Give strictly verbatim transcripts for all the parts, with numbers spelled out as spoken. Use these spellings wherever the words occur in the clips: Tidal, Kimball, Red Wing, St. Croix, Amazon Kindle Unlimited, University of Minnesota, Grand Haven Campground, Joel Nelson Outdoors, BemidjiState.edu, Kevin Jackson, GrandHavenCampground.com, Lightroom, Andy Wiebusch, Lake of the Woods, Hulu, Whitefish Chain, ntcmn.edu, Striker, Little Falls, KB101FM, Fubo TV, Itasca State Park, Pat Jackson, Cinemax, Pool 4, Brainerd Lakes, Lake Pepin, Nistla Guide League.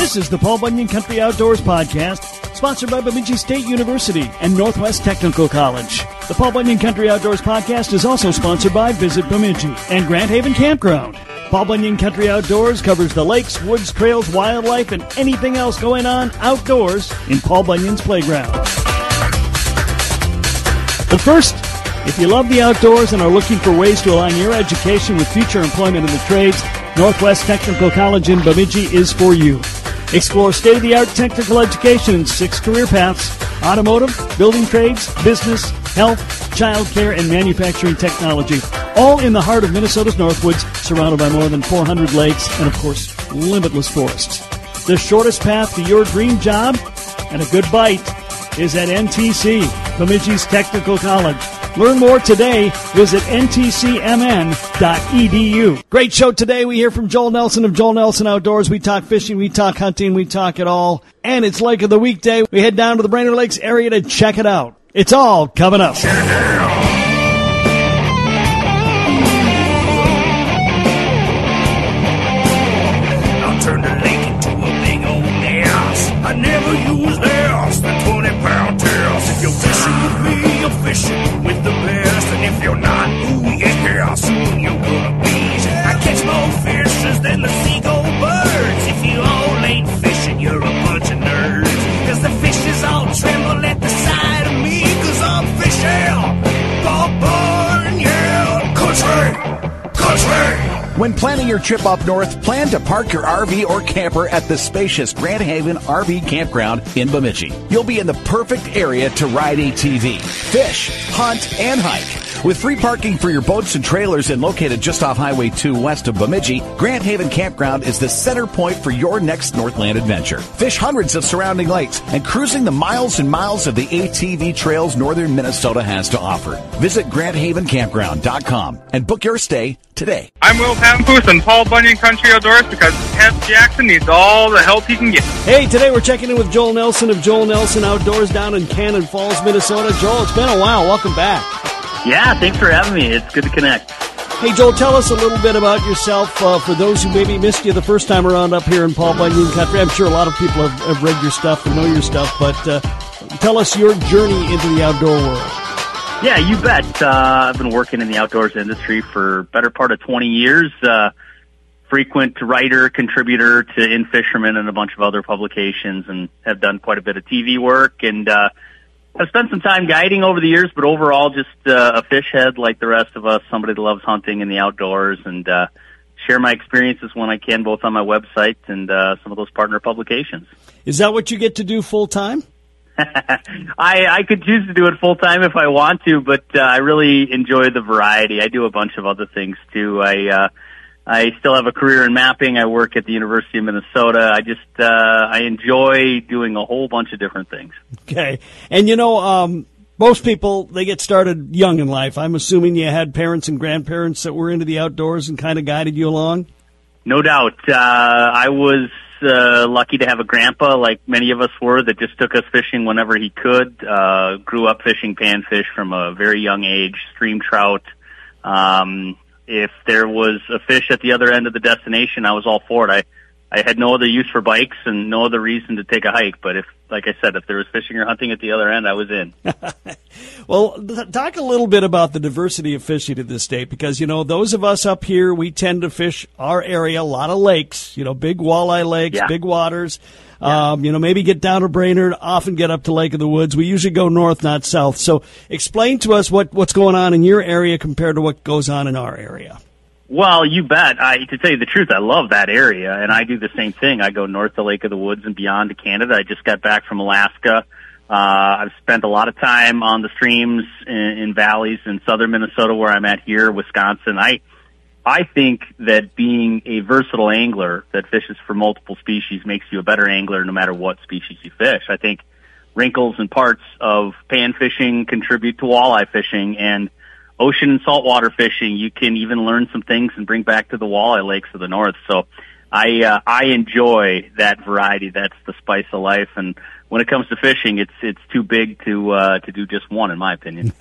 This is the Paul Bunyan Country Outdoors podcast, sponsored by Bemidji State University and Northwest Technical College. The Paul Bunyan Country Outdoors podcast is also sponsored by Visit Bemidji and Grand Haven Campground. Paul Bunyan Country Outdoors covers the lakes, woods, trails, wildlife, and anything else going on outdoors in Paul Bunyan's playground. But first, if you love the outdoors and are looking for ways to align your education with future employment in the trades, Northwest Technical College in Bemidji is for you. Explore state-of-the-art technical education in six career paths: automotive, building trades, business, health, childcare, and manufacturing technology, all in the heart of Minnesota's Northwoods, surrounded by more than four hundred lakes and, of course, limitless forests. The shortest path to your dream job and a good bite is at N T C, Bemidji's Technical College. Learn more today. Visit N T C M N dot E D U. Great show today. We hear from Joel Nelson of Joel Nelson Outdoors. We talk fishing, we talk hunting, we talk it all. And it's Lake of the Week Day. We head down to the Brainerd Lakes area to check it out. It's all coming up. I'll turn the lake into a big old mess. I never use less than twenty pound tails. If you're fishing with me, you're fishing with the best. And if you're not, ooh, yeah, soon you're gonna be. I catch more fishes than the seagull birds. If you all ain't fishing, you're a bunch of nerds. Cause the fishes all tremble at the sight of me. Cause I'm fishing, Paul Bunyan Country, country. When planning your trip up north, plan to park your R V or camper at the spacious Grand Haven R V Campground in Bemidji. You'll be in the perfect area to ride A T V, fish, hunt, and hike. With free parking for your boats and trailers and located just off Highway two west of Bemidji, Grand Haven Campground is the center point for your next Northland adventure. Fish hundreds of surrounding lakes and cruising the miles and miles of the A T V trails northern Minnesota has to offer. Visit Grand Haven Campground dot com and book your stay today. I'm Will Pampus and Paul Bunyan Country Outdoors, because Pat Jackson needs all the help he can get. Hey, today we're checking in with Joel Nelson of Joel Nelson Outdoors down in Cannon Falls, Minnesota. Joel, it's been a while. Welcome back. Yeah, thanks for having me. It's good to connect. Hey, Joel, tell us a little bit about yourself uh, for those who maybe missed you the first time around up here in Paul Bunyan Country. I'm sure a lot of people have, have read your stuff and know your stuff, but uh, tell us your journey into the outdoor world. Yeah, you bet. Uh, I've been working in the outdoors industry for better part of twenty years. Uh, frequent writer, contributor to In Fisherman and a bunch of other publications, and have done quite a bit of T V work. And uh, I've spent some time guiding over the years, but overall just uh, a fish head like the rest of us, somebody that loves hunting and the outdoors, and uh, share my experiences when I can, both on my website and uh, some of those partner publications. Is that what you get to do full-time? I, I could choose to do it full-time if I want to, but uh, I really enjoy the variety. I do a bunch of other things, too. I uh, I still have a career in mapping. I work at the University of Minnesota. I just uh, I enjoy doing a whole bunch of different things. Okay. And, you know, um, most people, they get started young in life. I'm assuming you had parents and grandparents that were into the outdoors and kind of guided you along? No doubt. Uh, I was... Uh, lucky to have a grandpa, like many of us were, that just took us fishing whenever he could. Uh, grew up fishing panfish from a very young age, stream trout. Um, if there was a fish at the other end of the destination, I was all for it. I, I had no other use for bikes and no other reason to take a hike. But if, like I said, if there was fishing or hunting at the other end, I was in. Well, talk a little bit about the diversity of fishing in this state, because, you know, those of us up here, we tend to fish our area, a lot of lakes, you know, big walleye lakes, yeah. Big waters. Yeah. Um, you know, maybe get down to Brainerd, often get up to Lake of the Woods. We usually go north, not south. So explain to us what, what's going on in your area compared to what goes on in our area. Well, you bet. I, to tell you the truth, I love that area, and I do the same thing. I go north to Lake of the Woods and beyond to Canada. I just got back from Alaska. Uh, I've spent a lot of time on the streams in, in valleys in southern Minnesota, where I'm at here, Wisconsin. I, I think that being a versatile angler that fishes for multiple species makes you a better angler no matter what species you fish. I think wrinkles and parts of pan fishing contribute to walleye fishing, and ocean and saltwater fishing, you can even learn some things and bring back to the walleye lakes of the north. So I uh, I enjoy that variety. That's the spice of life. And when it comes to fishing, it's it's too big to uh, to do just one, in my opinion.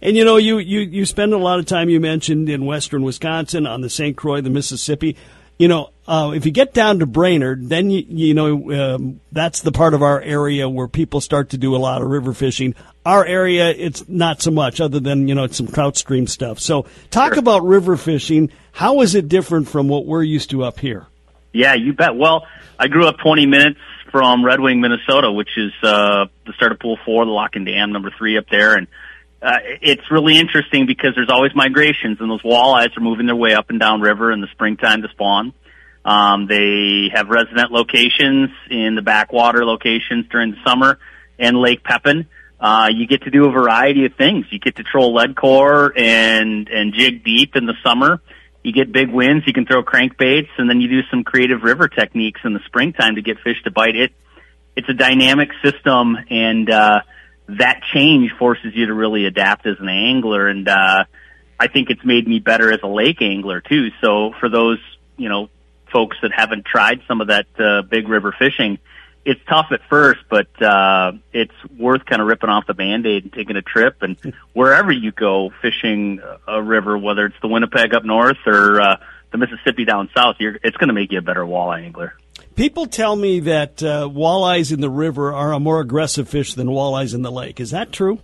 And, you know, you, you, you spend a lot of time, you mentioned, in western Wisconsin, on the Saint Croix, the Mississippi. you know, uh, if you get down to Brainerd, then, you, you know, um, that's the part of our area where people start to do a lot of river fishing. Our area, it's not so much other than, you know, it's some trout stream stuff. So talk sure. about river fishing. How is it different from what we're used to up here? Yeah, you bet. Well, I grew up twenty minutes from Red Wing, Minnesota, which is uh, the start of Pool four, the Lock and Dam number three up there. And uh, it's really interesting because there's always migrations, and those walleyes are moving their way up and down river in the springtime to spawn. Um, they have resident locations in the backwater locations during the summer, and Lake Pepin. Uh, you get to do a variety of things. You get to troll lead core and, and jig deep in the summer. You get big winds, you can throw crankbaits, and then you do some creative river techniques in the springtime to get fish to bite it. It's a dynamic system, and uh, that change forces you to really adapt as an angler, and uh, I think it's made me better as a lake angler, too. So for those, you know, folks that haven't tried some of that uh, big river fishing, it's tough at first, but uh, it's worth kind of ripping off the Band-Aid and taking a trip. And wherever you go fishing a river, whether it's the Winnipeg up north or uh, the Mississippi down south, you're, it's going to make you a better walleye angler. People tell me that uh, walleyes in the river are a more aggressive fish than walleyes in the lake. Is that true?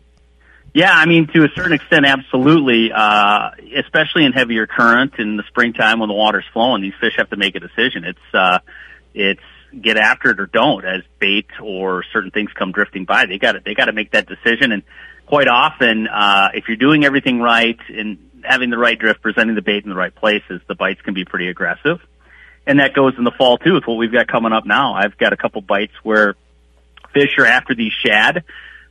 Yeah, I mean, to a certain extent, absolutely, uh, especially in heavier current in the springtime when the water's flowing. These fish have to make a decision. It's uh, it's get after it or don't as bait or certain things come drifting by. They got to, they got to make that decision. And quite often, uh, if you're doing everything right and having the right drift, presenting the bait in the right places, the bites can be pretty aggressive. And that goes in the fall too with what we've got coming up now. I've got a couple bites where fish are after these shad,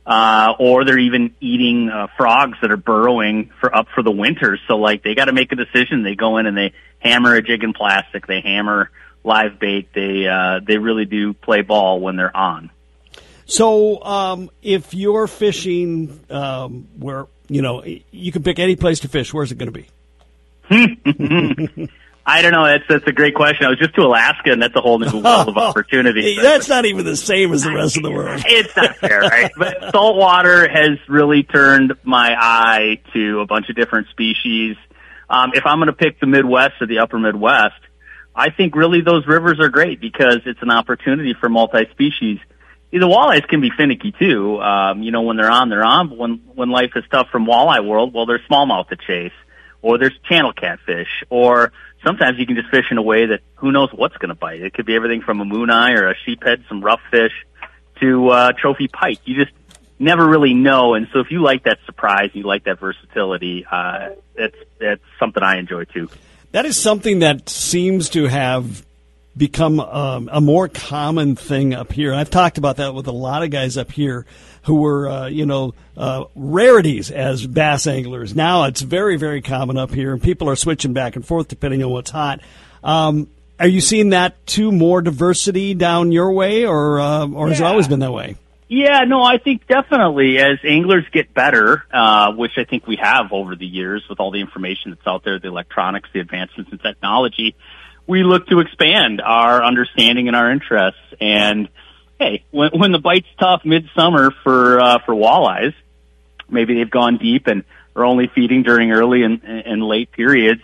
uh, or they're even eating, uh, frogs that are burrowing for up for the winter. So like they got to make a decision. They go in and they hammer a jig in plastic. They hammer live bait. They uh, they really do play ball when they're on. So um, if you're fishing um, where, you know, you can pick any place to fish, where's it going to be? I don't know. That's that's a great question. I was just to Alaska, and that's a whole new world of opportunity. Oh, that's not even the same as the rest of the world. It's not fair, right? But saltwater has really turned my eye to a bunch of different species. Um, if I'm going to pick the Midwest or the upper Midwest, I think really those rivers are great because it's an opportunity for multi-species. The walleyes can be finicky too. Um, you know, when they're on, they're on. But when, when life is tough from walleye world, well, there's smallmouth to chase, or there's channel catfish, or sometimes you can just fish in a way that who knows what's going to bite. It could be everything from a moon eye or a sheephead, some rough fish, to uh, trophy pike. You just never really know. And so if you like that surprise, you like that versatility, uh, that's, that's something I enjoy too. That is something that seems to have become um, a more common thing up here. And I've talked about that with a lot of guys up here who were, uh, you know, uh, rarities as bass anglers. Now it's very, very common up here, and people are switching back and forth depending on what's hot. Um, are you seeing that, too, more diversity down your way, or uh, or yeah. has it always been that way? Yeah, no, I think definitely as anglers get better, uh, which I think we have over the years with all the information that's out there, the electronics, the advancements in technology, we look to expand our understanding and our interests. And hey, when, when the bite's tough midsummer for, uh, for walleyes, maybe they've gone deep and are only feeding during early and, and late periods.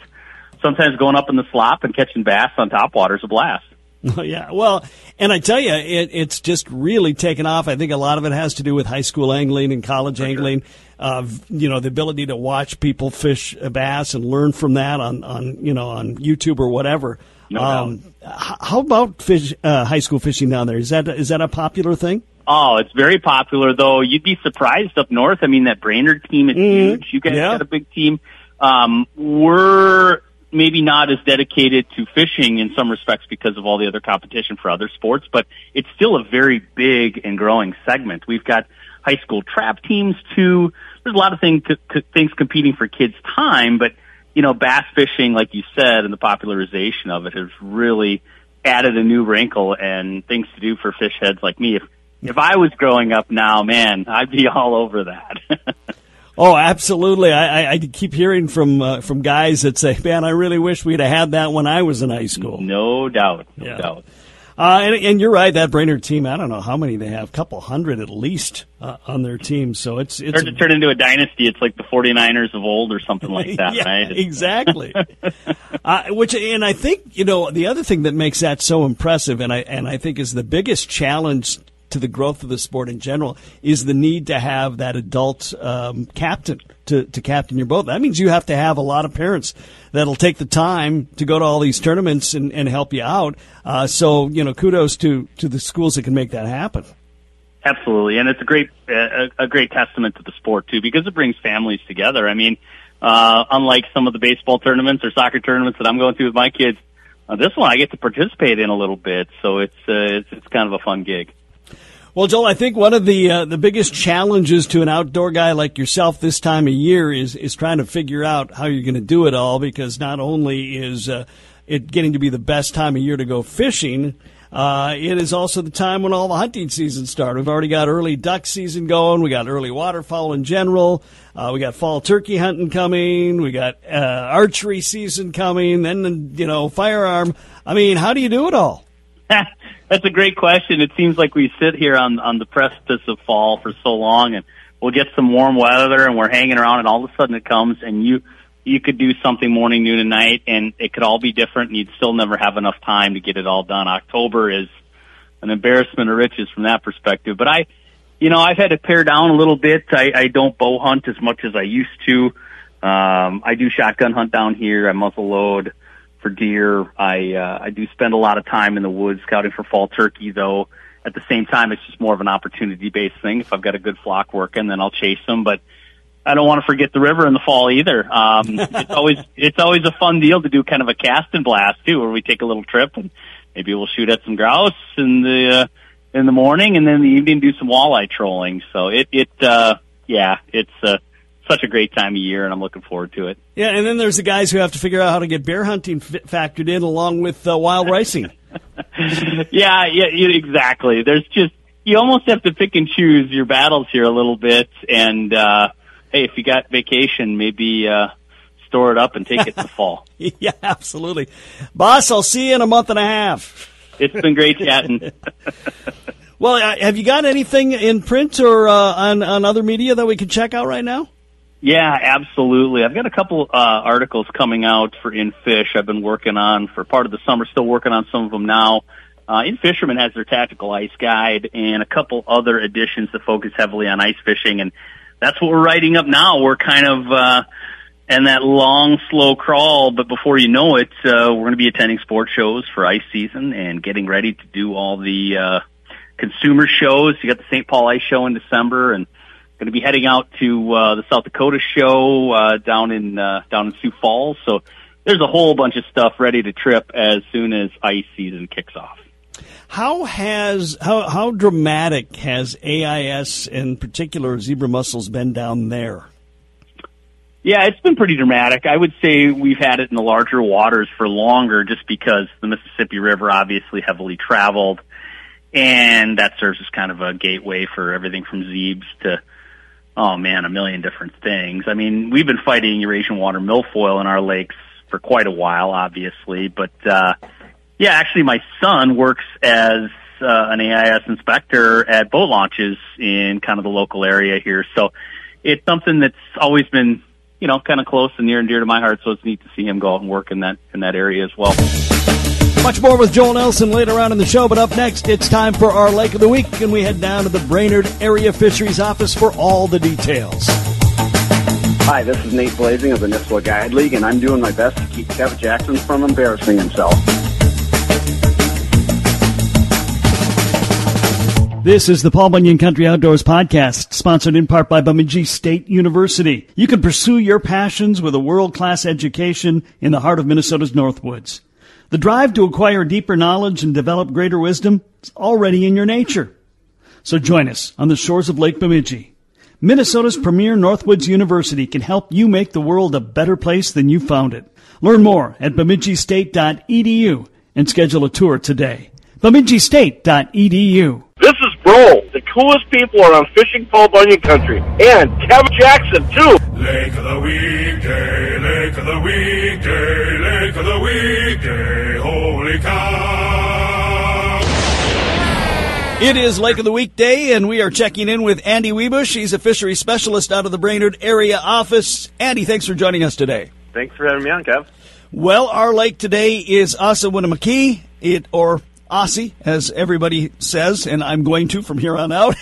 Sometimes going up in the slop and catching bass on topwater is a blast. Yeah, well, and I tell you, it, it's just really taken off. I think a lot of it has to do with high school angling and college For angling. Sure. Uh, you know, the ability to watch people fish a bass and learn from that on, on you know, on YouTube or whatever. No um, how about fish, uh, high school fishing down there? Is that is that a popular thing? Oh, it's very popular, though. You'd be surprised up north. I mean, that Brainerd team is mm, huge. You guys yeah. got a big team. Um, we're... maybe not as dedicated to fishing in some respects because of all the other competition for other sports, but it's still a very big and growing segment. We've got high school trap teams too. There's a lot of things, things competing for kids' time, but you know, bass fishing, like you said, and the popularization of it has really added a new wrinkle and things to do for fish heads like me. If, if I was growing up now, man, I'd be all over that. Oh, absolutely. I, I, I keep hearing from uh, from guys that say, man, I really wish we'd have had that when I was in high school. No doubt. No yeah. doubt. Uh, and, and you're right, that Brainerd team, I don't know how many they have, a couple hundred at least uh, on their team. So it's it's to turn into a dynasty. It's like the forty-niners of old or something like that, yeah, right? Exactly. uh, which and I think, you know, the other thing that makes that so impressive and I and I think is the biggest challenge to the growth of the sport in general is the need to have that adult um, captain to, to captain your boat. That means you have to have a lot of parents that'll take the time to go to all these tournaments and, and help you out. Uh, so, you know, kudos to, to the schools that can make that happen. Absolutely, and it's a great a, a great testament to the sport, too, because it brings families together. I mean, uh, unlike some of the baseball tournaments or soccer tournaments that I'm going through with my kids, uh, this one I get to participate in a little bit, so it's uh, it's, it's kind of a fun gig. Well, Joel, I think one of the uh, the biggest challenges to an outdoor guy like yourself this time of year is is trying to figure out how you're going to do it all, because not only is uh, it getting to be the best time of year to go fishing, uh, it is also the time when all the hunting seasons start. We've already got early duck season going. We got early waterfowl in general. Uh, we got fall turkey hunting coming. We got uh, archery season coming. Then, you know, firearm. I mean, how do you do it all? That's a great question. It seems like we sit here on, on the precipice of fall for so long, and we'll get some warm weather and we're hanging around, and all of a sudden it comes, and you, you could do something morning, noon, and night, and it could all be different, and you'd still never have enough time to get it all done. October is an embarrassment of riches from that perspective. But I, you know, I've had to pare down a little bit. I, I don't bow hunt as much as I used to. Um, I do shotgun hunt down here. I muzzle load for deer. I uh, I do spend a lot of time in the woods scouting for fall turkey, though. At the same time, it's just more of an opportunity-based thing. If I've got a good flock working, then I'll chase them. But I don't want to forget the river in the fall either. Um, it's always it's always a fun deal to do kind of a cast and blast too, where we take a little trip and maybe we'll shoot at some grouse in the uh, in the morning, and then in the evening do some walleye trolling. So it it uh, yeah, it's uh, such a great time of year, and I'm looking forward to it. Yeah, and then there's the guys who have to figure out how to get bear hunting f- factored in along with uh, wild racing. yeah, yeah, exactly. There's just, you almost have to pick and choose your battles here a little bit, and uh, hey, if you got vacation, maybe uh, store it up and take it in the fall. Yeah, absolutely. Boss, I'll see you in a month and a half. It's been great chatting. Well, uh, have you got anything in print or uh, on, on other media that we can check out right now? Yeah, absolutely. I've got a couple uh, articles coming out for In Fish I've been working on for part of the summer, still working on some of them now. Uh, In Fisherman has their tactical ice guide and a couple other editions that focus heavily on ice fishing, and that's what we're writing up now. We're kind of uh, in that long, slow crawl, but before you know it, uh, we're going to be attending sports shows for ice season and getting ready to do all the uh, consumer shows. You got the Saint Paul Ice Show in December, and going to be heading out to uh, the South Dakota show uh, down in uh, down in Sioux Falls. So there's a whole bunch of stuff ready to trip as soon as ice season kicks off. How has how how dramatic has A I S, in particular zebra mussels, been down there? Yeah, it's been pretty dramatic. I would say we've had it in the larger waters for longer, just because the Mississippi River obviously heavily traveled, and that serves as kind of a gateway for everything from zebs to, oh, man, a million different things. I mean, we've been fighting Eurasian water milfoil in our lakes for quite a while, obviously. But, uh, yeah, actually my son works as uh, an A I S inspector at boat launches in kind of the local area here. So it's something that's always been, you know, kind of close and near and dear to my heart. So it's neat to see him go out and work in that in that area as well. Much more with Joel Nelson later on in the show, but up next, it's time for our Lake of the Week, and we head down to the Brainerd Area Fisheries Office for all the details. Hi, this is Nate Blazing of the Nistla Guide League, and I'm doing my best to keep Kev Jackson from embarrassing himself. This is the Paul Bunyan Country Outdoors podcast, sponsored in part by Bemidji State University. You can pursue your passions with a world-class education in the heart of Minnesota's Northwoods. The drive to acquire deeper knowledge and develop greater wisdom is already in your nature. So join us on the shores of Lake Bemidji. Minnesota's premier Northwoods University can help you make the world a better place than you found it. Learn more at Bemidji State dot e d u and schedule a tour today. Bemidji State dot e d u. This is Bro. The coolest people are on Fishing Paul Bunyan Country. And Kevin Jackson, too. Lake of the Weekday, Lake of the Weekday, Lake of the Weekday, holy cow. It is Lake of the Week Day, and we are checking in with Andy Wiebusch. He's a fisheries specialist out of the Brainerd Area Office. Andy, thanks for joining us today. Thanks for having me on, Kev. Well, our lake today is Ossawinnamakee, it or Aussie, as everybody says, and I'm going to from here on out.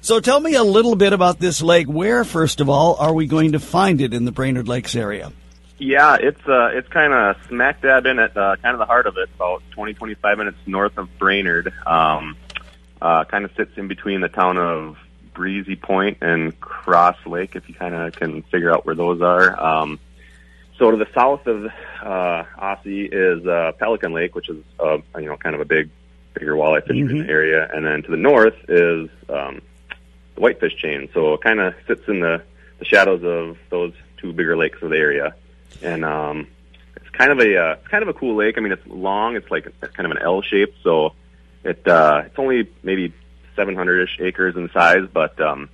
So tell me a little bit about this lake. Where, first of all, are we going to find it in the Brainerd Lakes area? Yeah, it's uh, it's kind of smack dab in at uh, kind of the heart of it, about twenty, twenty-five minutes north of Brainerd. Um, uh, kind of sits in between the town of Breezy Point and Cross Lake, if you kind of can figure out where those are. Um, so to the south of uh, Aussie is uh, Pelican Lake, which is uh, you know kind of a big, bigger walleye fishing mm-hmm. area, and then to the north is um, the Whitefish Chain. So it kind of sits in the, the shadows of those two bigger lakes of the area. And um, it's kind of a uh, it's kind of a cool lake. I mean, it's long. It's like it's kind of an L shape, so it uh, it's only maybe seven hundred-ish acres in size. But um,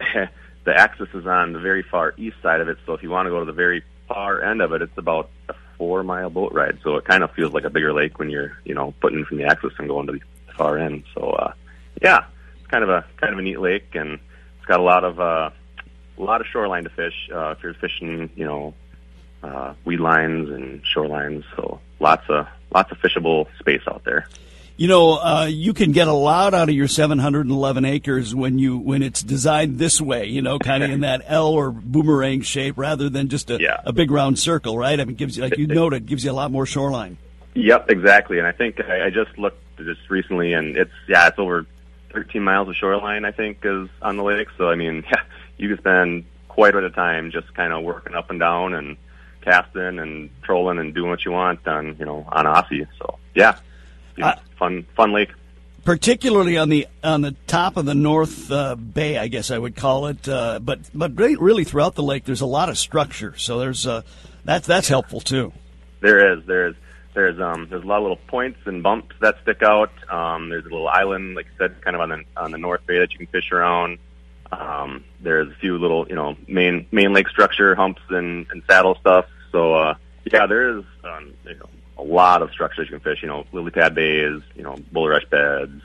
the axis is on the very far east side of it. So if you want to go to the very far end of it, it's about a four-mile boat ride. So it kind of feels like a bigger lake when you're you know putting in from the axis and going to the far end. So uh, yeah, it's kind of a kind of a neat lake, and it's got a lot of uh, a lot of shoreline to fish uh, if you're fishing, you know. Uh, weed lines and shorelines, so lots of lots of fishable space out there. You know, uh, you can get a lot out of your seven hundred eleven acres when you when it's designed this way. You know, kind of in that L or boomerang shape, rather than just a, yeah. a big round circle, right? I mean, it gives you, like you it, noted, gives you a lot more shoreline. Yep, exactly. And I think I, I just looked just recently, and it's yeah, it's over thirteen miles of shoreline, I think, is on the lake. So I mean, yeah, you can spend quite a bit of time just kind of working up and down and casting and trolling and doing what you want on, you know, on Aussie. So yeah, you know, uh, fun, fun lake. Particularly on the on the top of the North uh, Bay, I guess I would call it. Uh, but but really throughout the lake, there's a lot of structure. So there's uh, that's that's helpful too. There is there is there's um there's a lot of little points and bumps that stick out. Um, there's a little island, like I said, kind of on the on the North Bay that you can fish around. Um, there's a few little, you know, main main lake structure humps and, and saddle stuff. So uh, yeah, there is um, you know, a lot of structures you can fish. You know, lily pad bays, you know, bulrush beds,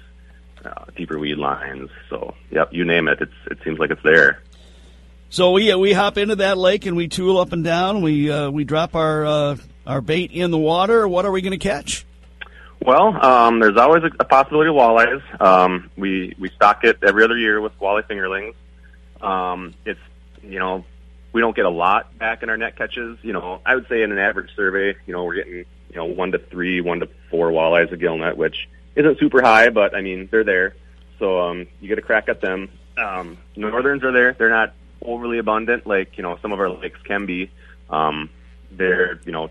uh, deeper weed lines. So yep, you name it, it's it seems like it's there. So we uh, we hop into that lake and we tool up and down. We uh, we drop our uh, our bait in the water. What are we going to catch? Well, um, there's always a possibility of walleyes. Um, we, we stock it every other year with walleye fingerlings. Um, it's, you know, we don't get a lot back in our net catches. You know, I would say in an average survey, you know, we're getting, you know, one to three, one to four walleyes a gillnet, which isn't super high, but I mean, they're there. So, um, you get a crack at them. Um, northerns are there. They're not overly abundant like, you know, some of our lakes can be. Um, they're, you know,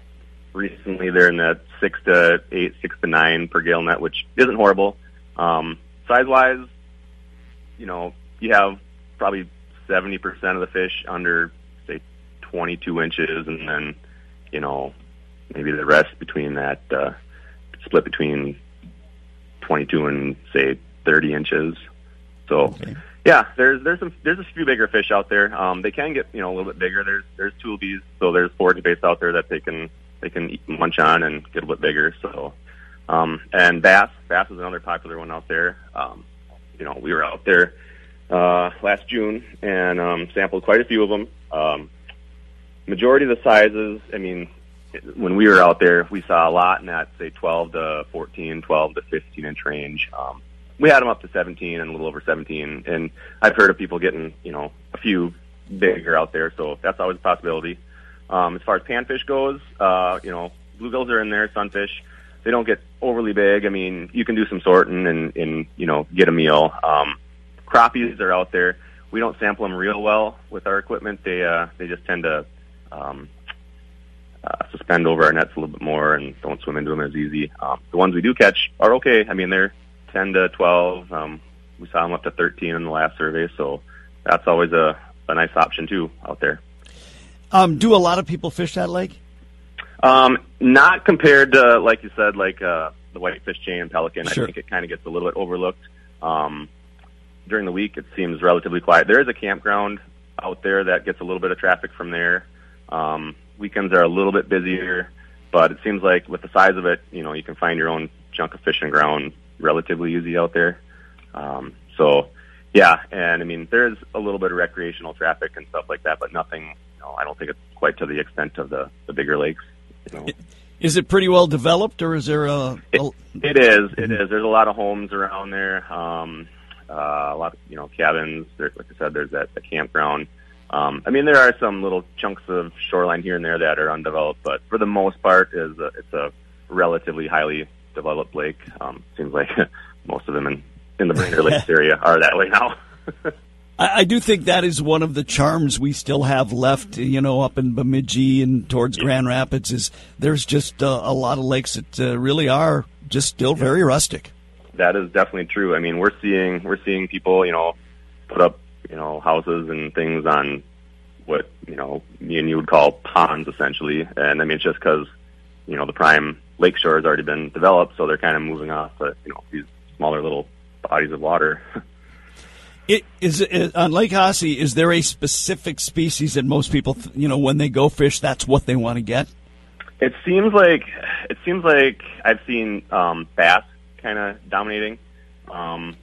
recently, they're in the six to eight, six to nine per gill net, which isn't horrible. Um, size-wise, you know, you have probably seventy percent of the fish under, say, twenty-two inches, and then, you know, maybe the rest between that uh, split between twenty-two and say thirty inches. So, okay. yeah, there's there's some there's a few bigger fish out there. Um, they can get you know a little bit bigger. There's there's toolbies, so there's forage baits out there that they can. They can eat, munch on and get a bit bigger. So, um, and bass, bass is another popular one out there. Um, you know, we were out there uh, last June and um, sampled quite a few of them. Um, majority of the sizes, I mean, it, when we were out there, we saw a lot in that say twelve to fourteen, twelve to fifteen inch range. Um, we had them up to seventeen and a little over seventeen. And I've heard of people getting, you know, a few bigger out there. So that's always a possibility. Um, as far as panfish goes, uh, you know, bluegills are in there, sunfish. They don't get overly big. I mean, you can do some sorting and, and you know, get a meal. Um, crappies are out there. We don't sample them real well with our equipment. They uh, they just tend to um, uh, suspend over our nets a little bit more and don't swim into them as easy. Um, the ones we do catch are okay. I mean, they're ten to twelve. Um, we saw them up to thirteen in the last survey, so that's always a, a nice option, too, out there. Um, do a lot of people fish that lake? Um, not compared to, like you said, like uh, the Whitefish Chain and Pelican. Sure. I think it kind of gets a little bit overlooked. Um, during the week, it seems relatively quiet. There is a campground out there that gets a little bit of traffic from there. Um, weekends are a little bit busier, but it seems like with the size of it, you know, you can find your own chunk of fishing ground relatively easy out there. Um, so, yeah, and, I mean, there is a little bit of recreational traffic and stuff like that, but nothing, you know, I don't think it's quite to the extent of the, the bigger lakes. You know. Is it pretty well developed, or is there a... It, it is, it is. There's a lot of homes around there, um, uh, a lot of, you know, cabins. There, like I said, there's that the campground. Um, I mean, there are some little chunks of shoreline here and there that are undeveloped, but for the most part, is a, it's a relatively highly developed lake. Um, seems like most of them in, in the Brainerd Lakes area are that way now. I, I do think that is one of the charms we still have left, you know, up in Bemidji and towards yeah. Grand Rapids, is there's just uh, a lot of lakes that uh, really are just still yeah. very rustic. That is definitely true. I mean, we're seeing we're seeing people, you know, put up, you know, houses and things on what, you know, me and you would call ponds, essentially. And, I mean, it's just because, you know, the prime lake shore has already been developed, so they're kind of moving off to, you know, these smaller little bodies of water. It is, is on Lake Ossie, is there a specific species that most people, you know, when they go fish, that's what they want to get? It seems like, it seems like I've seen um, bass kind of dominating. Um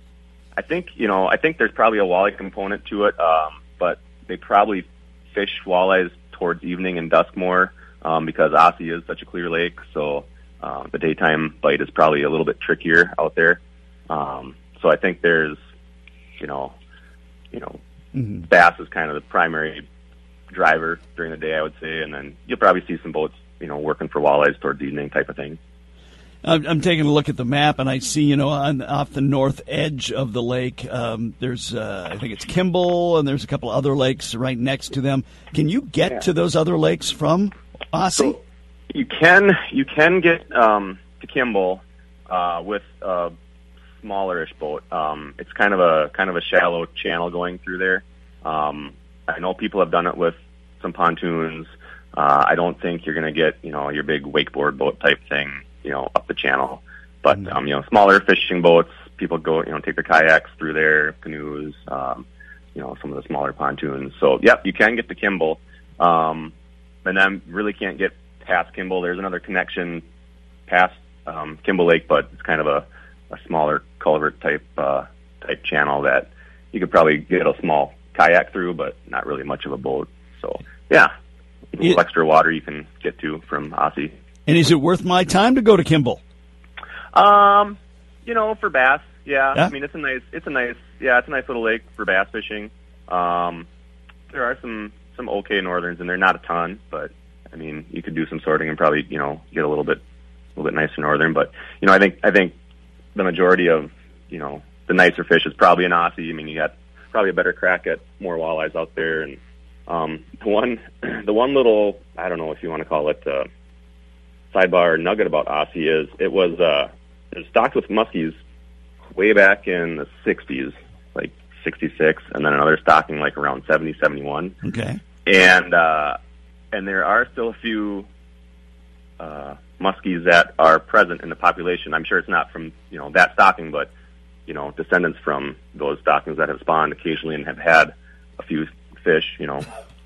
I think, you know, I think there's probably a walleye component to it, um, but they probably fish walleyes towards evening and dusk more, um, because Ossie is such a clear lake, so uh, the daytime bite is probably a little bit trickier out there. Um, so I think there's, you know, you know, mm-hmm. bass is kind of the primary driver during the day, I would say, and then you'll probably see some boats, you know, working for walleyes towards evening type of thing. I'm taking a look at the map, and I see, you know, on, off the north edge of the lake, um, there's, uh, I think it's Kimball, and there's a couple other lakes right next to them. Can you get yeah. to those other lakes from Ossie? So you can you can get um, to Kimball uh, with a smallerish boat. Um, it's kind of a kind of a shallow channel going through there. Um, I know people have done it with some pontoons. Uh, I don't think you're going to get, you know, your big wakeboard boat type thing, you know, up the channel. But, um, you know, smaller fishing boats, people go, you know, take their kayaks through there, canoes, um, you know, some of the smaller pontoons. So, yep, you can get to Kimball. Um, and then really can't get past Kimball. There's another connection past, um, Kimball Lake, but it's kind of a, a smaller culvert type, uh, type channel that you could probably get a small kayak through, but not really much of a boat. So, yeah, a little extra water you can get to from Ossie. And is it worth my time to go to Kimball? Um, you know, for bass, yeah. yeah. I mean, it's a nice, it's a nice, yeah, it's a nice little lake for bass fishing. Um, there are some, some okay northerns in there, not a ton, but I mean, you could do some sorting and probably, you know, get a little bit, a little bit nicer northern. But you know, I think, I think the majority of, you know, the nicer fish is probably an Aussie. I mean, you got probably a better crack at more walleyes out there, and um, the one, the one little, I don't know if you want to call it, Uh, sidebar nugget about Ossie is it was uh it was stocked with muskies way back in the sixties, like sixty-six, and then another stocking like around seventy, seventy-one. Okay. And uh and there are still a few uh muskies that are present in the population. I'm sure it's not from, you know, that stocking, but, you know, descendants from those stockings that have spawned occasionally and have had a few fish, you know,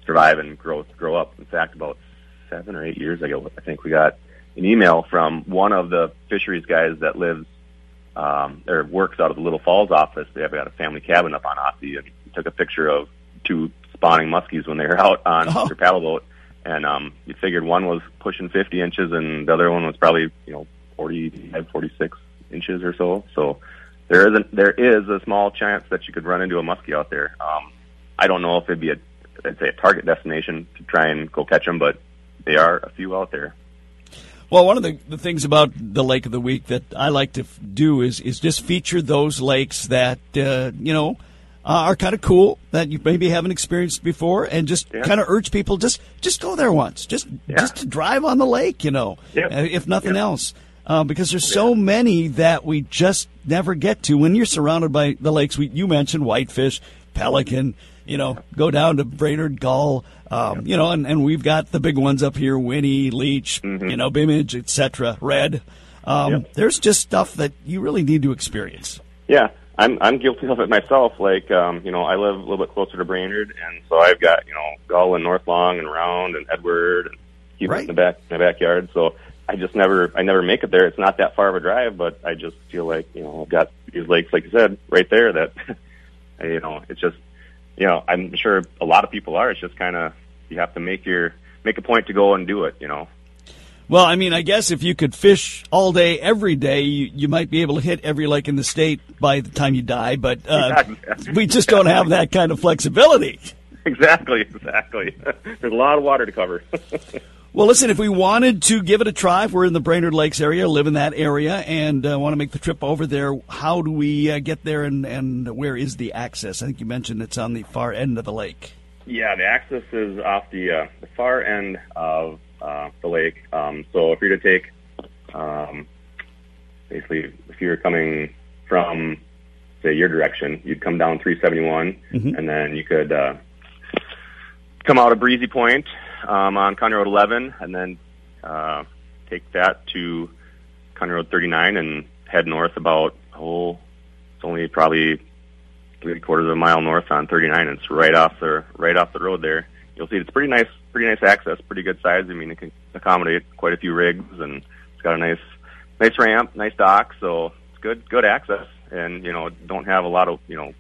survive and grow grow up. In fact, about seven or eight years ago, I think we got an email from one of the fisheries guys that lives um, or works out of the Little Falls office. They've got a family cabin up on Ossie, and he took a picture of two spawning muskies when they were out on oh. their paddle boat. And um, he figured one was pushing fifty inches, and the other one was probably, you know, forty-five, forty-six inches or so. So there is a, there is a small chance that you could run into a muskie out there. Um, I don't know if it'd be a, I'd say a target destination to try and go catch them, but there are a few out there. Well, one of the, the things about the Lake of the Week that I like to f- do is, is just feature those lakes that, uh, you know, uh, are kind of cool, that you maybe haven't experienced before, and just yeah. kind of urge people, just just go there once. Just yeah. just to drive on the lake, you know, yep. if nothing yep. else. Uh, because there's so yeah. many that we just never get to. When you're surrounded by the lakes, we, you mentioned whitefish, pelican, you know, go down to Brainerd Gull, um, you know, and, and we've got the big ones up here, Winnie, Leech, mm-hmm. you know, Bemidji, et cetera, Red. Um, yep. There's just stuff that you really need to experience. Yeah, I'm I'm guilty of it myself. Like, um, you know, I live a little bit closer to Brainerd, and so I've got, you know, Gull and North Long and Round and Edward and keep right. it in the back in my backyard. So I just never, I never make it there. It's not that far of a drive, but I just feel like, you know, I've got these lakes, like you said, right there that, you know, it's just, you know, I'm sure a lot of people are. It's just kind of, you have to make your, make a point to go and do it, you know. Well, I mean, I guess if you could fish all day, every day, you, you might be able to hit every lake in the state by the time you die, but uh, we just don't have that kind of flexibility. Exactly, exactly. There's a lot of water to cover. Well, listen, if we wanted to give it a try, if we're in the Brainerd Lakes area, live in that area, and uh, want to make the trip over there, how do we uh, get there, and, and where is the access? I think you mentioned it's on the far end of the lake. Yeah, the access is off the, uh, the far end of uh, the lake. Um, so if you're to take, um, basically, if you're coming from, say, your direction, you'd come down three seventy-one, mm-hmm. and then you could uh, come out of Breezy Point, Um, on County Road eleven, and then uh, take that to County Road thirty-nine and head north about, oh, it's only probably three quarters of a mile north on thirty-nine. It's right off the right off the road there. You'll see it's pretty nice, pretty nice access, pretty good size. I mean, it can accommodate quite a few rigs, and it's got a nice, nice ramp, nice dock. So it's good, good access, and you know, don't have a lot of you know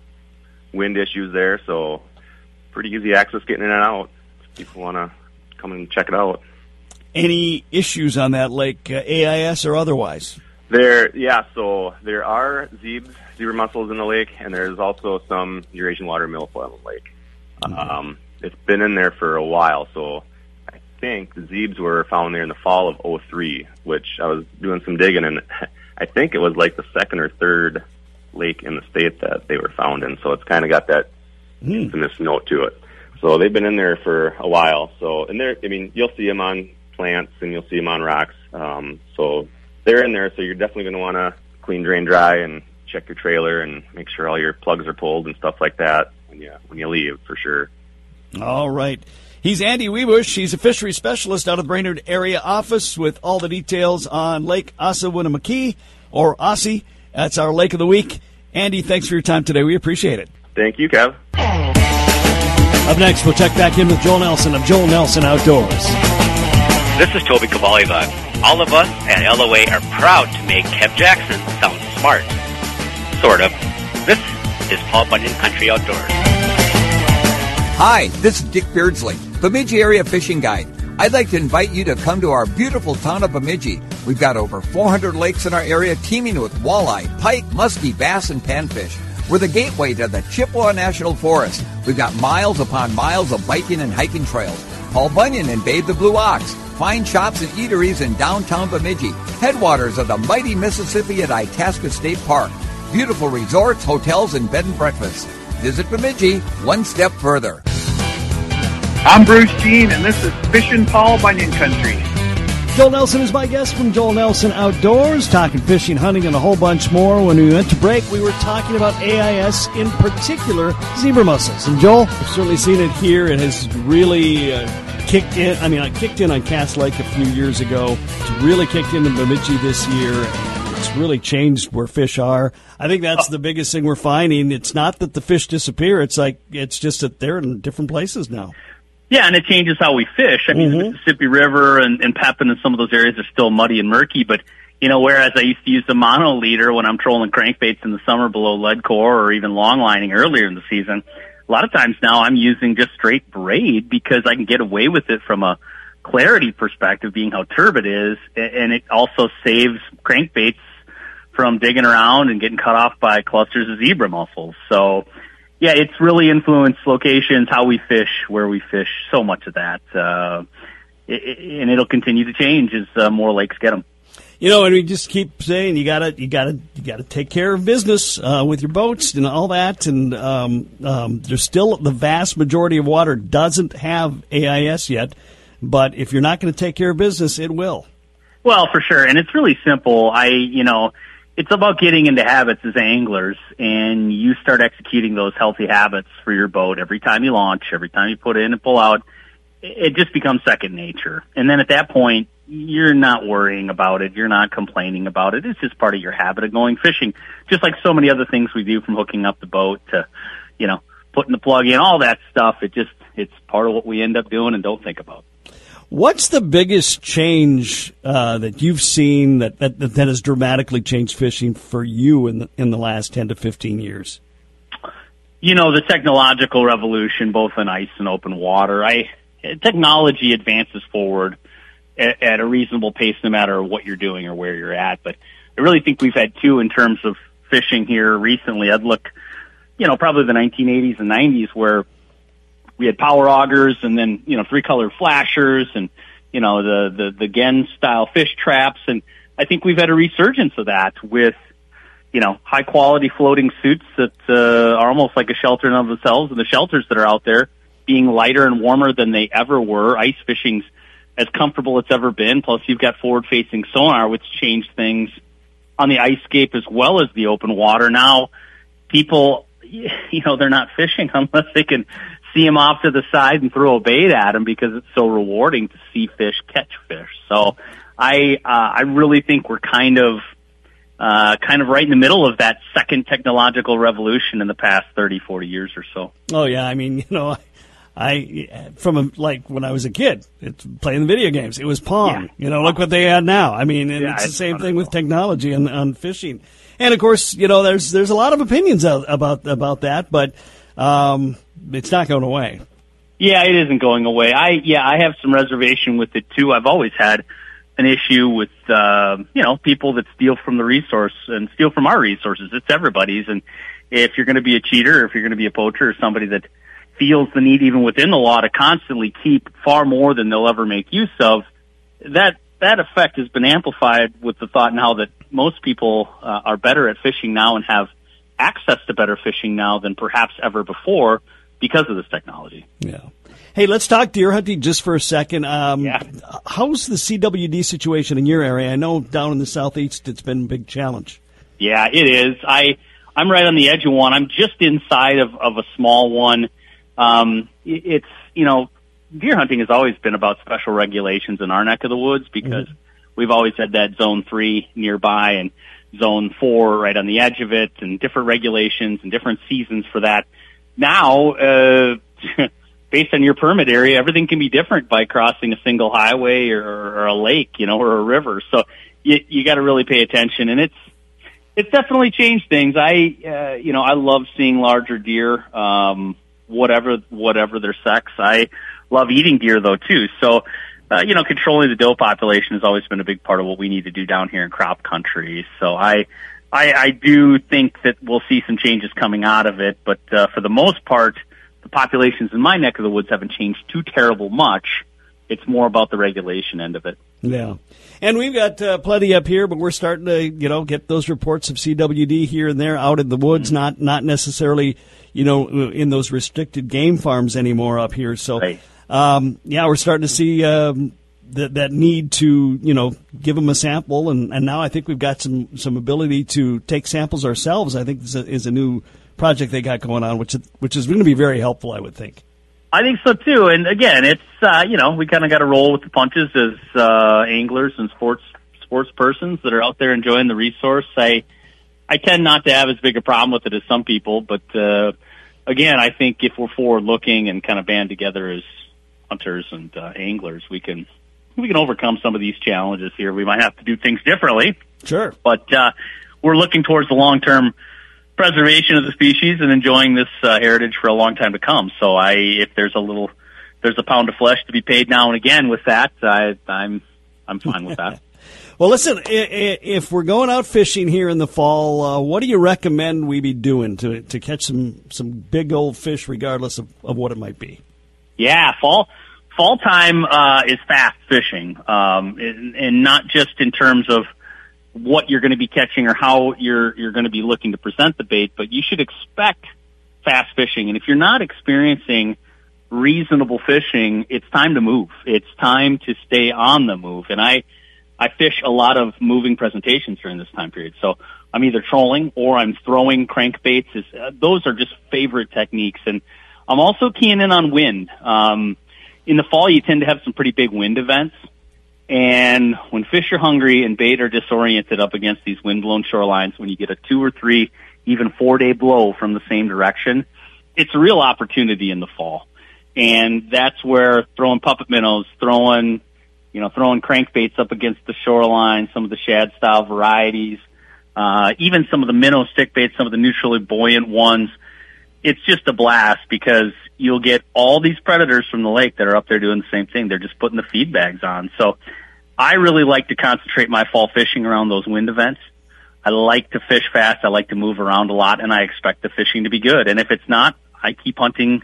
wind issues there. So pretty easy access getting in and out. If people want to come and check it out. Any issues on that lake, uh, A I S or otherwise? There, yeah, so there are zebs, zebra mussels in the lake, and there's also some Eurasian water milfoil in the lake. Mm-hmm. Um, it's been in there for a while, so I think the zebs were found there in the fall of oh three, which I was doing some digging, and I think it was like the second or third lake in the state that they were found in, so it's kind of got that mm. infamous note to it. So they've been in there for a while. So, and they're, I mean, you'll see them on plants and you'll see them on rocks. Um, so they're in there. So you're definitely going to want to clean, drain, dry, and check your trailer and make sure all your plugs are pulled and stuff like that when you, when you leave, for sure. All right. He's Andy Wiebusch. He's a fisheries specialist out of the Brainerd Area Office with all the details on Lake Ossawinnamakee, or Ossie. That's our Lake of the Week. Andy, thanks for your time today. We appreciate it. Thank you, Kev. Up next, we'll check back in with Joel Nelson of Joel Nelson Outdoors. This is Toby Kavaliva. All of us at L O A are proud to make Kev Jackson sound smart. Sort of. This is Paul Bunyan Country Outdoors. Hi, this is Dick Beardsley, Bemidji Area Fishing Guide. I'd like to invite you to come to our beautiful town of Bemidji. We've got over four hundred lakes in our area teeming with walleye, pike, muskie, bass, and panfish. We're the gateway to the Chippewa National Forest. We've got miles upon miles of biking and hiking trails. Paul Bunyan and Babe the Blue Ox. Fine shops and eateries in downtown Bemidji. Headwaters of the mighty Mississippi at Itasca State Park. Beautiful resorts, hotels, and bed and breakfasts. Visit Bemidji one step further. I'm Bruce Jean, and this is Fishin' Paul Bunyan Country. Joel Nelson is my guest from Joel Nelson Outdoors, talking fishing, hunting, and a whole bunch more. When we went to break, we were talking about A I S, in particular, zebra mussels. And Joel, I've certainly seen it here. It has really uh, kicked in. I mean, I kicked in on Cass Lake a few years ago. It's really kicked in in Bemidji this year. And it's really changed where fish are. I think that's oh. the biggest thing we're finding. It's not that the fish disappear. It's like it's just that they're in different places now. Yeah, and it changes how we fish. I mean, mm-hmm. the Mississippi River and, and Pepin and some of those areas are still muddy and murky, but, you know, whereas I used to use the mono leader when I'm trolling crankbaits in the summer below lead core or even long lining earlier in the season, a lot of times now I'm using just straight braid because I can get away with it from a clarity perspective, being how turbid it is, and it also saves crankbaits from digging around and getting cut off by clusters of zebra mussels. So... yeah, it's really influenced locations, how we fish, where we fish, so much of that. Uh, it, it, and it'll continue to change as uh, more lakes get them. You know, and we just keep saying you gotta, you gotta, you gotta take care of business uh, with your boats and all that. And um, um, there's still the vast majority of water doesn't have A I S yet, but if you're not going to take care of business, it will. Well, for sure, and it's really simple. I, you know. It's about getting into habits as anglers, and you start executing those healthy habits for your boat every time you launch, every time you put in and pull out. It just becomes second nature. And then at that point, you're not worrying about it. You're not complaining about it. It's just part of your habit of going fishing, just like so many other things we do, from hooking up the boat to, you know, putting the plug in, all that stuff. It just, it's part of what we end up doing and don't think about. What's the biggest change uh, that you've seen that, that that has dramatically changed fishing for you in the, in the last ten to fifteen years? You know, the technological revolution, both in ice and open water. I technology advances forward at, at a reasonable pace, no matter what you're doing or where you're at. But I really think we've had two in terms of fishing here recently. I'd look, you know, probably the nineteen eighties and nineties where we had power augers and then, you know, three color flashers and, you know, the, the, the Gen style fish traps. And I think we've had a resurgence of that with, you know, high quality floating suits that, uh, are almost like a shelter in of themselves, and the shelters that are out there being lighter and warmer than they ever were. Ice fishing's as comfortable it's ever been. Plus you've got forward facing sonar, which changed things on the ice scape as well as the open water. Now people, you know, they're not fishing unless they can see them off to the side and throw a bait at them because it's so rewarding to see fish catch fish. So I, uh, I really think we're kind of, uh, kind of right in the middle of that second technological revolution in the past thirty, forty years or so. Oh yeah. I mean, you know, I, I from a, like when I was a kid, it's playing the video games, it was Pong, yeah. You know, look what they had now. I mean, and yeah, it's, it's the same wonderful. Thing with technology and on fishing. And of course, you know, there's, there's a lot of opinions out, about, about that, but, um, it's not going away. Yeah, it isn't going away. I, yeah, I have some reservation with it too. I've always had an issue with, uh, you know, people that steal from the resource and steal from our resources. It's everybody's. And if you're going to be a cheater, if you're going to be a poacher or somebody that feels the need even within the law to constantly keep far more than they'll ever make use of, that, that effect has been amplified with the thought now that most people uh, are better at fishing now and have access to better fishing now than perhaps ever before because of this technology. Yeah. Hey, let's talk deer hunting just for a second. Um, yeah. How's the C W D situation in your area? I know down in the southeast it's been a big challenge. Yeah, it is. I, I'm right on the edge of one. I'm just inside of, of a small one. Um, it's, you know, deer hunting has always been about special regulations in our neck of the woods because mm-hmm. we've always had that zone three nearby and zone four right on the edge of it and different regulations and different seasons for that. Now, uh, based on your permit area, everything can be different by crossing a single highway or, or a lake, you know, or a river. So you, you got to really pay attention, and it's, it's definitely changed things. I, uh, you know, I love seeing larger deer, um, whatever, whatever their sex. I love eating deer though too. So, uh, you know, controlling the doe population has always been a big part of what we need to do down here in crop country. So I, I, I do think that we'll see some changes coming out of it, but uh, for the most part, the populations in my neck of the woods haven't changed too terrible much. It's more about the regulation end of it. Yeah, and we've got uh, plenty up here, but we're starting to, you know, get those reports of C W D here and there out in the woods, mm-hmm. not not necessarily, you know, in those restricted game farms anymore up here. So. Right. Um, yeah, we're starting to see um, that that need to, you know, give them a sample, and, and now I think we've got some, some ability to take samples ourselves. I think this is a, is a new project they got going on, which which is going to be very helpful, I would think. I think so too. And again, it's uh, you know, we kind of got to roll with the punches as uh, anglers and sports sports persons that are out there enjoying the resource. I I tend not to have as big a problem with it as some people, but uh, again, I think if we're forward looking and kind of band together as hunters and uh, anglers, we can we can overcome some of these challenges here. We might have to do things differently, sure, but uh, we're looking towards the long-term preservation of the species and enjoying this uh, heritage for a long time to come. So, I if there's a little there's a pound of flesh to be paid now and again with that, I, I'm I'm fine with that. Well, listen, if we're going out fishing here in the fall, uh, what do you recommend we be doing to to catch some some big old fish, regardless of, of what it might be? Yeah, fall fall time uh, is fast fishing, um, and, and not just in terms of what you're going to be catching or how you're you're going to be looking to present the bait, but you should expect fast fishing. And if you're not experiencing reasonable fishing, it's time to move. It's time to stay on the move. And I I fish a lot of moving presentations during this time period, so I'm either trolling or I'm throwing crankbaits. Uh, those are just favorite techniques. And I'm also keying in on wind. Um, in the fall, you tend to have some pretty big wind events. And when fish are hungry and bait are disoriented up against these wind-blown shorelines, when you get a two or three, even four-day blow from the same direction, it's a real opportunity in the fall. And that's where throwing puppet minnows, throwing, you know, throwing crankbaits up against the shoreline, some of the shad style varieties, uh, even some of the minnow stickbaits, some of the neutrally buoyant ones. It's just a blast because you'll get all these predators from the lake that are up there doing the same thing. They're just putting the feed bags on. So I really like to concentrate my fall fishing around those wind events. I like to fish fast. I like to move around a lot, and I expect the fishing to be good. And if it's not, I keep hunting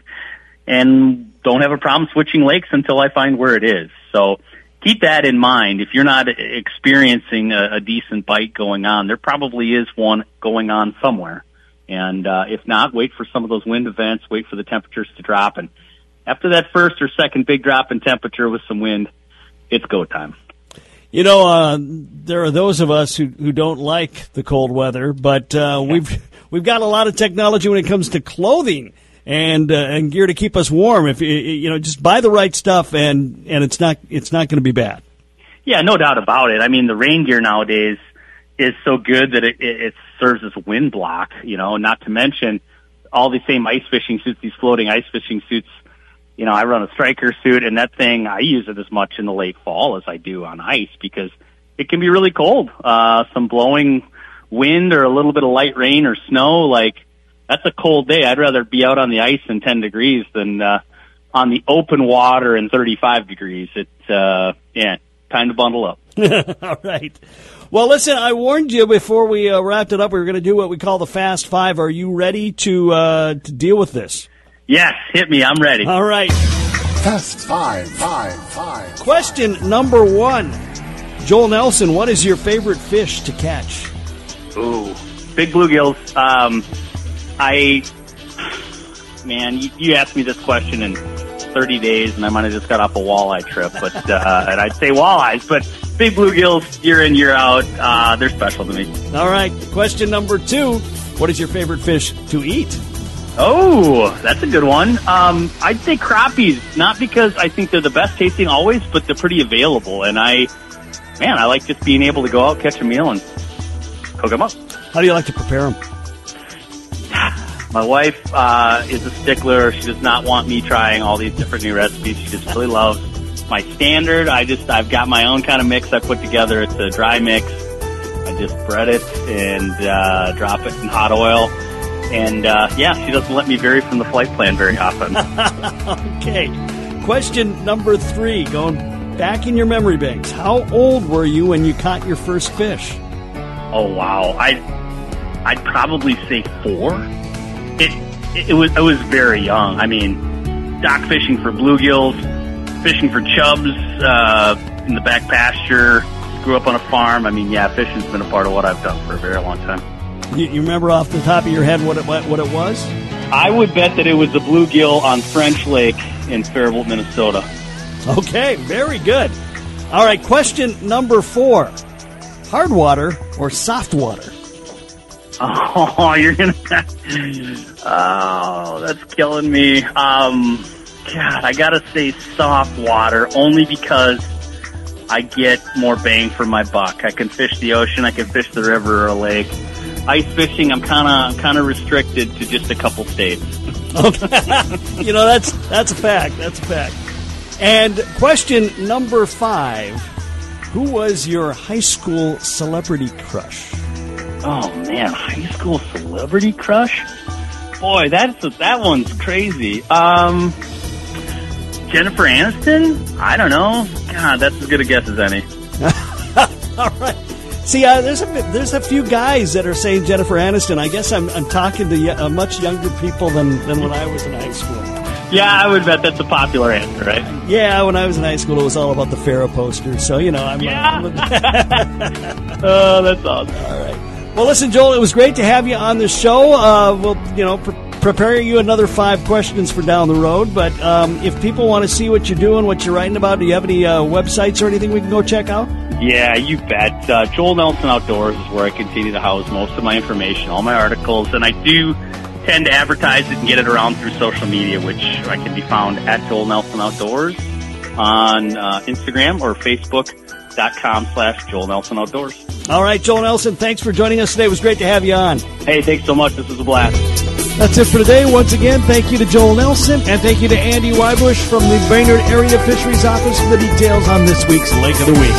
and don't have a problem switching lakes until I find where it is. So keep that in mind. If you're not experiencing a, a decent bite going on, there probably is one going on somewhere. And uh, if not, wait for some of those wind events, wait for the temperatures to drop. And after that first or second big drop in temperature with some wind, it's go time. You know, uh, there are those of us who, who don't like the cold weather, but uh, yeah. we've we've got a lot of technology when it comes to clothing and uh, and gear to keep us warm. If you know, just buy the right stuff, and, and it's not it's not going to be bad. Yeah, no doubt about it. I mean, the rain gear nowadays is so good that it, it serves as a wind block. You know, not to mention all the same ice fishing suits, these floating ice fishing suits. You know, I run a striker suit, and that thing, I use it as much in the late fall as I do on ice because it can be really cold. Uh, some blowing wind or a little bit of light rain or snow, like, that's a cold day. I'd rather be out on the ice in ten degrees than uh, on the open water in thirty-five degrees. It's, uh, yeah, time to bundle up. All right. Well, listen, I warned you before we uh, wrapped it up, we were going to do what we call the Fast Five. Are you ready to uh, to deal with this? Yes, hit me. I'm ready. All right. Fast five, five, five. Question number one. Joel Nelson, what is your favorite fish to catch? Ooh, big bluegills. Um, I, man, you, you asked me this question in thirty days, and I might have just got off a walleye trip, but uh, and I'd say walleyes, but big bluegills year in, year out, uh, they're special to me. All right. Question number two. What is your favorite fish to eat? Oh, that's a good one. Um, I'd say crappies, not because I think they're the best tasting always, but they're pretty available. And I, man, I like just being able to go out, catch a meal, and cook them up. How do you like to prepare them? My wife uh, is a stickler. She does not want me trying all these different new recipes. She just really loves my standard. I just, I've got my own kind of mix I put together. It's a dry mix. I just bread it and uh, drop it in hot oil. And, uh, yeah, she doesn't let me vary from the flight plan very often. Okay. Question number three, going back in your memory banks. How old were you when you caught your first fish? Oh, wow. I, I'd probably say four. It, it, it was, I was very young. I mean, dock fishing for bluegills, fishing for chubs, uh, in the back pasture, grew up on a farm. I mean, yeah, fishing's been a part of what I've done for a very long time. You, you remember off the top of your head what it what it was? I would bet that it was a bluegill on French Lake in Faribault, Minnesota. Okay, very good. All right, question number four. Hard water or soft water? Oh, you're going to... Oh, that's killing me. Um, God, I got to say soft water only because I get more bang for my buck. I can fish the ocean, I can fish the river or a lake. Ice fishing, I'm kind of kind of restricted to just a couple states. Okay. You know, that's that's a fact. That's a fact. And question number five, who was your high school celebrity crush? Oh, man, high school celebrity crush? Boy, that's a, that one's crazy. Um, Jennifer Aniston? I don't know. God, that's as good a guess as any. All right. See, uh, there's a there's a few guys that are saying Jennifer Aniston. I guess I'm I'm talking to y- uh, much younger people than, than when I was in high school. Yeah, I would bet that's a popular answer, right? Yeah, when I was in high school, it was all about the Farrah poster. So, you know, I'm... Yeah. Uh, oh, that's awesome. All right. Well, listen, Joel, it was great to have you on the show. Uh, we'll, you know, pre- prepare you another five questions for down the road. But um, if people want to see what you're doing, what you're writing about, do you have any uh, websites or anything we can go check out? Yeah, you bet. Uh, Joel Nelson Outdoors is where I continue to house most of my information, all my articles, and I do tend to advertise it and get it around through social media, which I can be found at Joel Nelson Outdoors on uh, Instagram or Facebook.com slash Joel Nelson Outdoors. All right, Joel Nelson, thanks for joining us today. It was great to have you on. Hey, thanks so much. This was a blast. That's it for today. Once again, thank you to Joel Nelson, and thank you to Andy Wiebusch from the Brainerd Area Fisheries Office for the details on this week's Lake of the Week.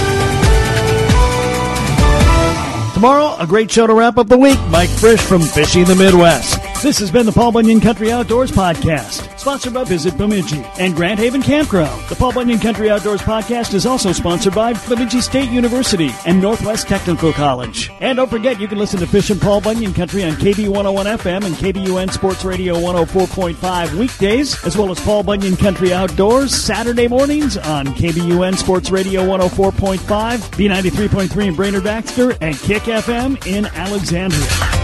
Tomorrow, a great show to wrap up the week. Mike Frisch from Fishing the Midwest. This has been the Paul Bunyan Country Outdoors Podcast, sponsored by Visit Bemidji and Grand Haven Campground. The Paul Bunyan Country Outdoors Podcast is also sponsored by Bemidji State University and Northwest Technical College. And don't forget, you can listen to Fish and Paul Bunyan Country on K B one oh one F M and K B U N Sports Radio one oh four point five weekdays, as well as Paul Bunyan Country Outdoors Saturday mornings on K B U N Sports Radio one oh four point five, B ninety-three point three in Brainerd Baxter, and Kick F M in Alexandria.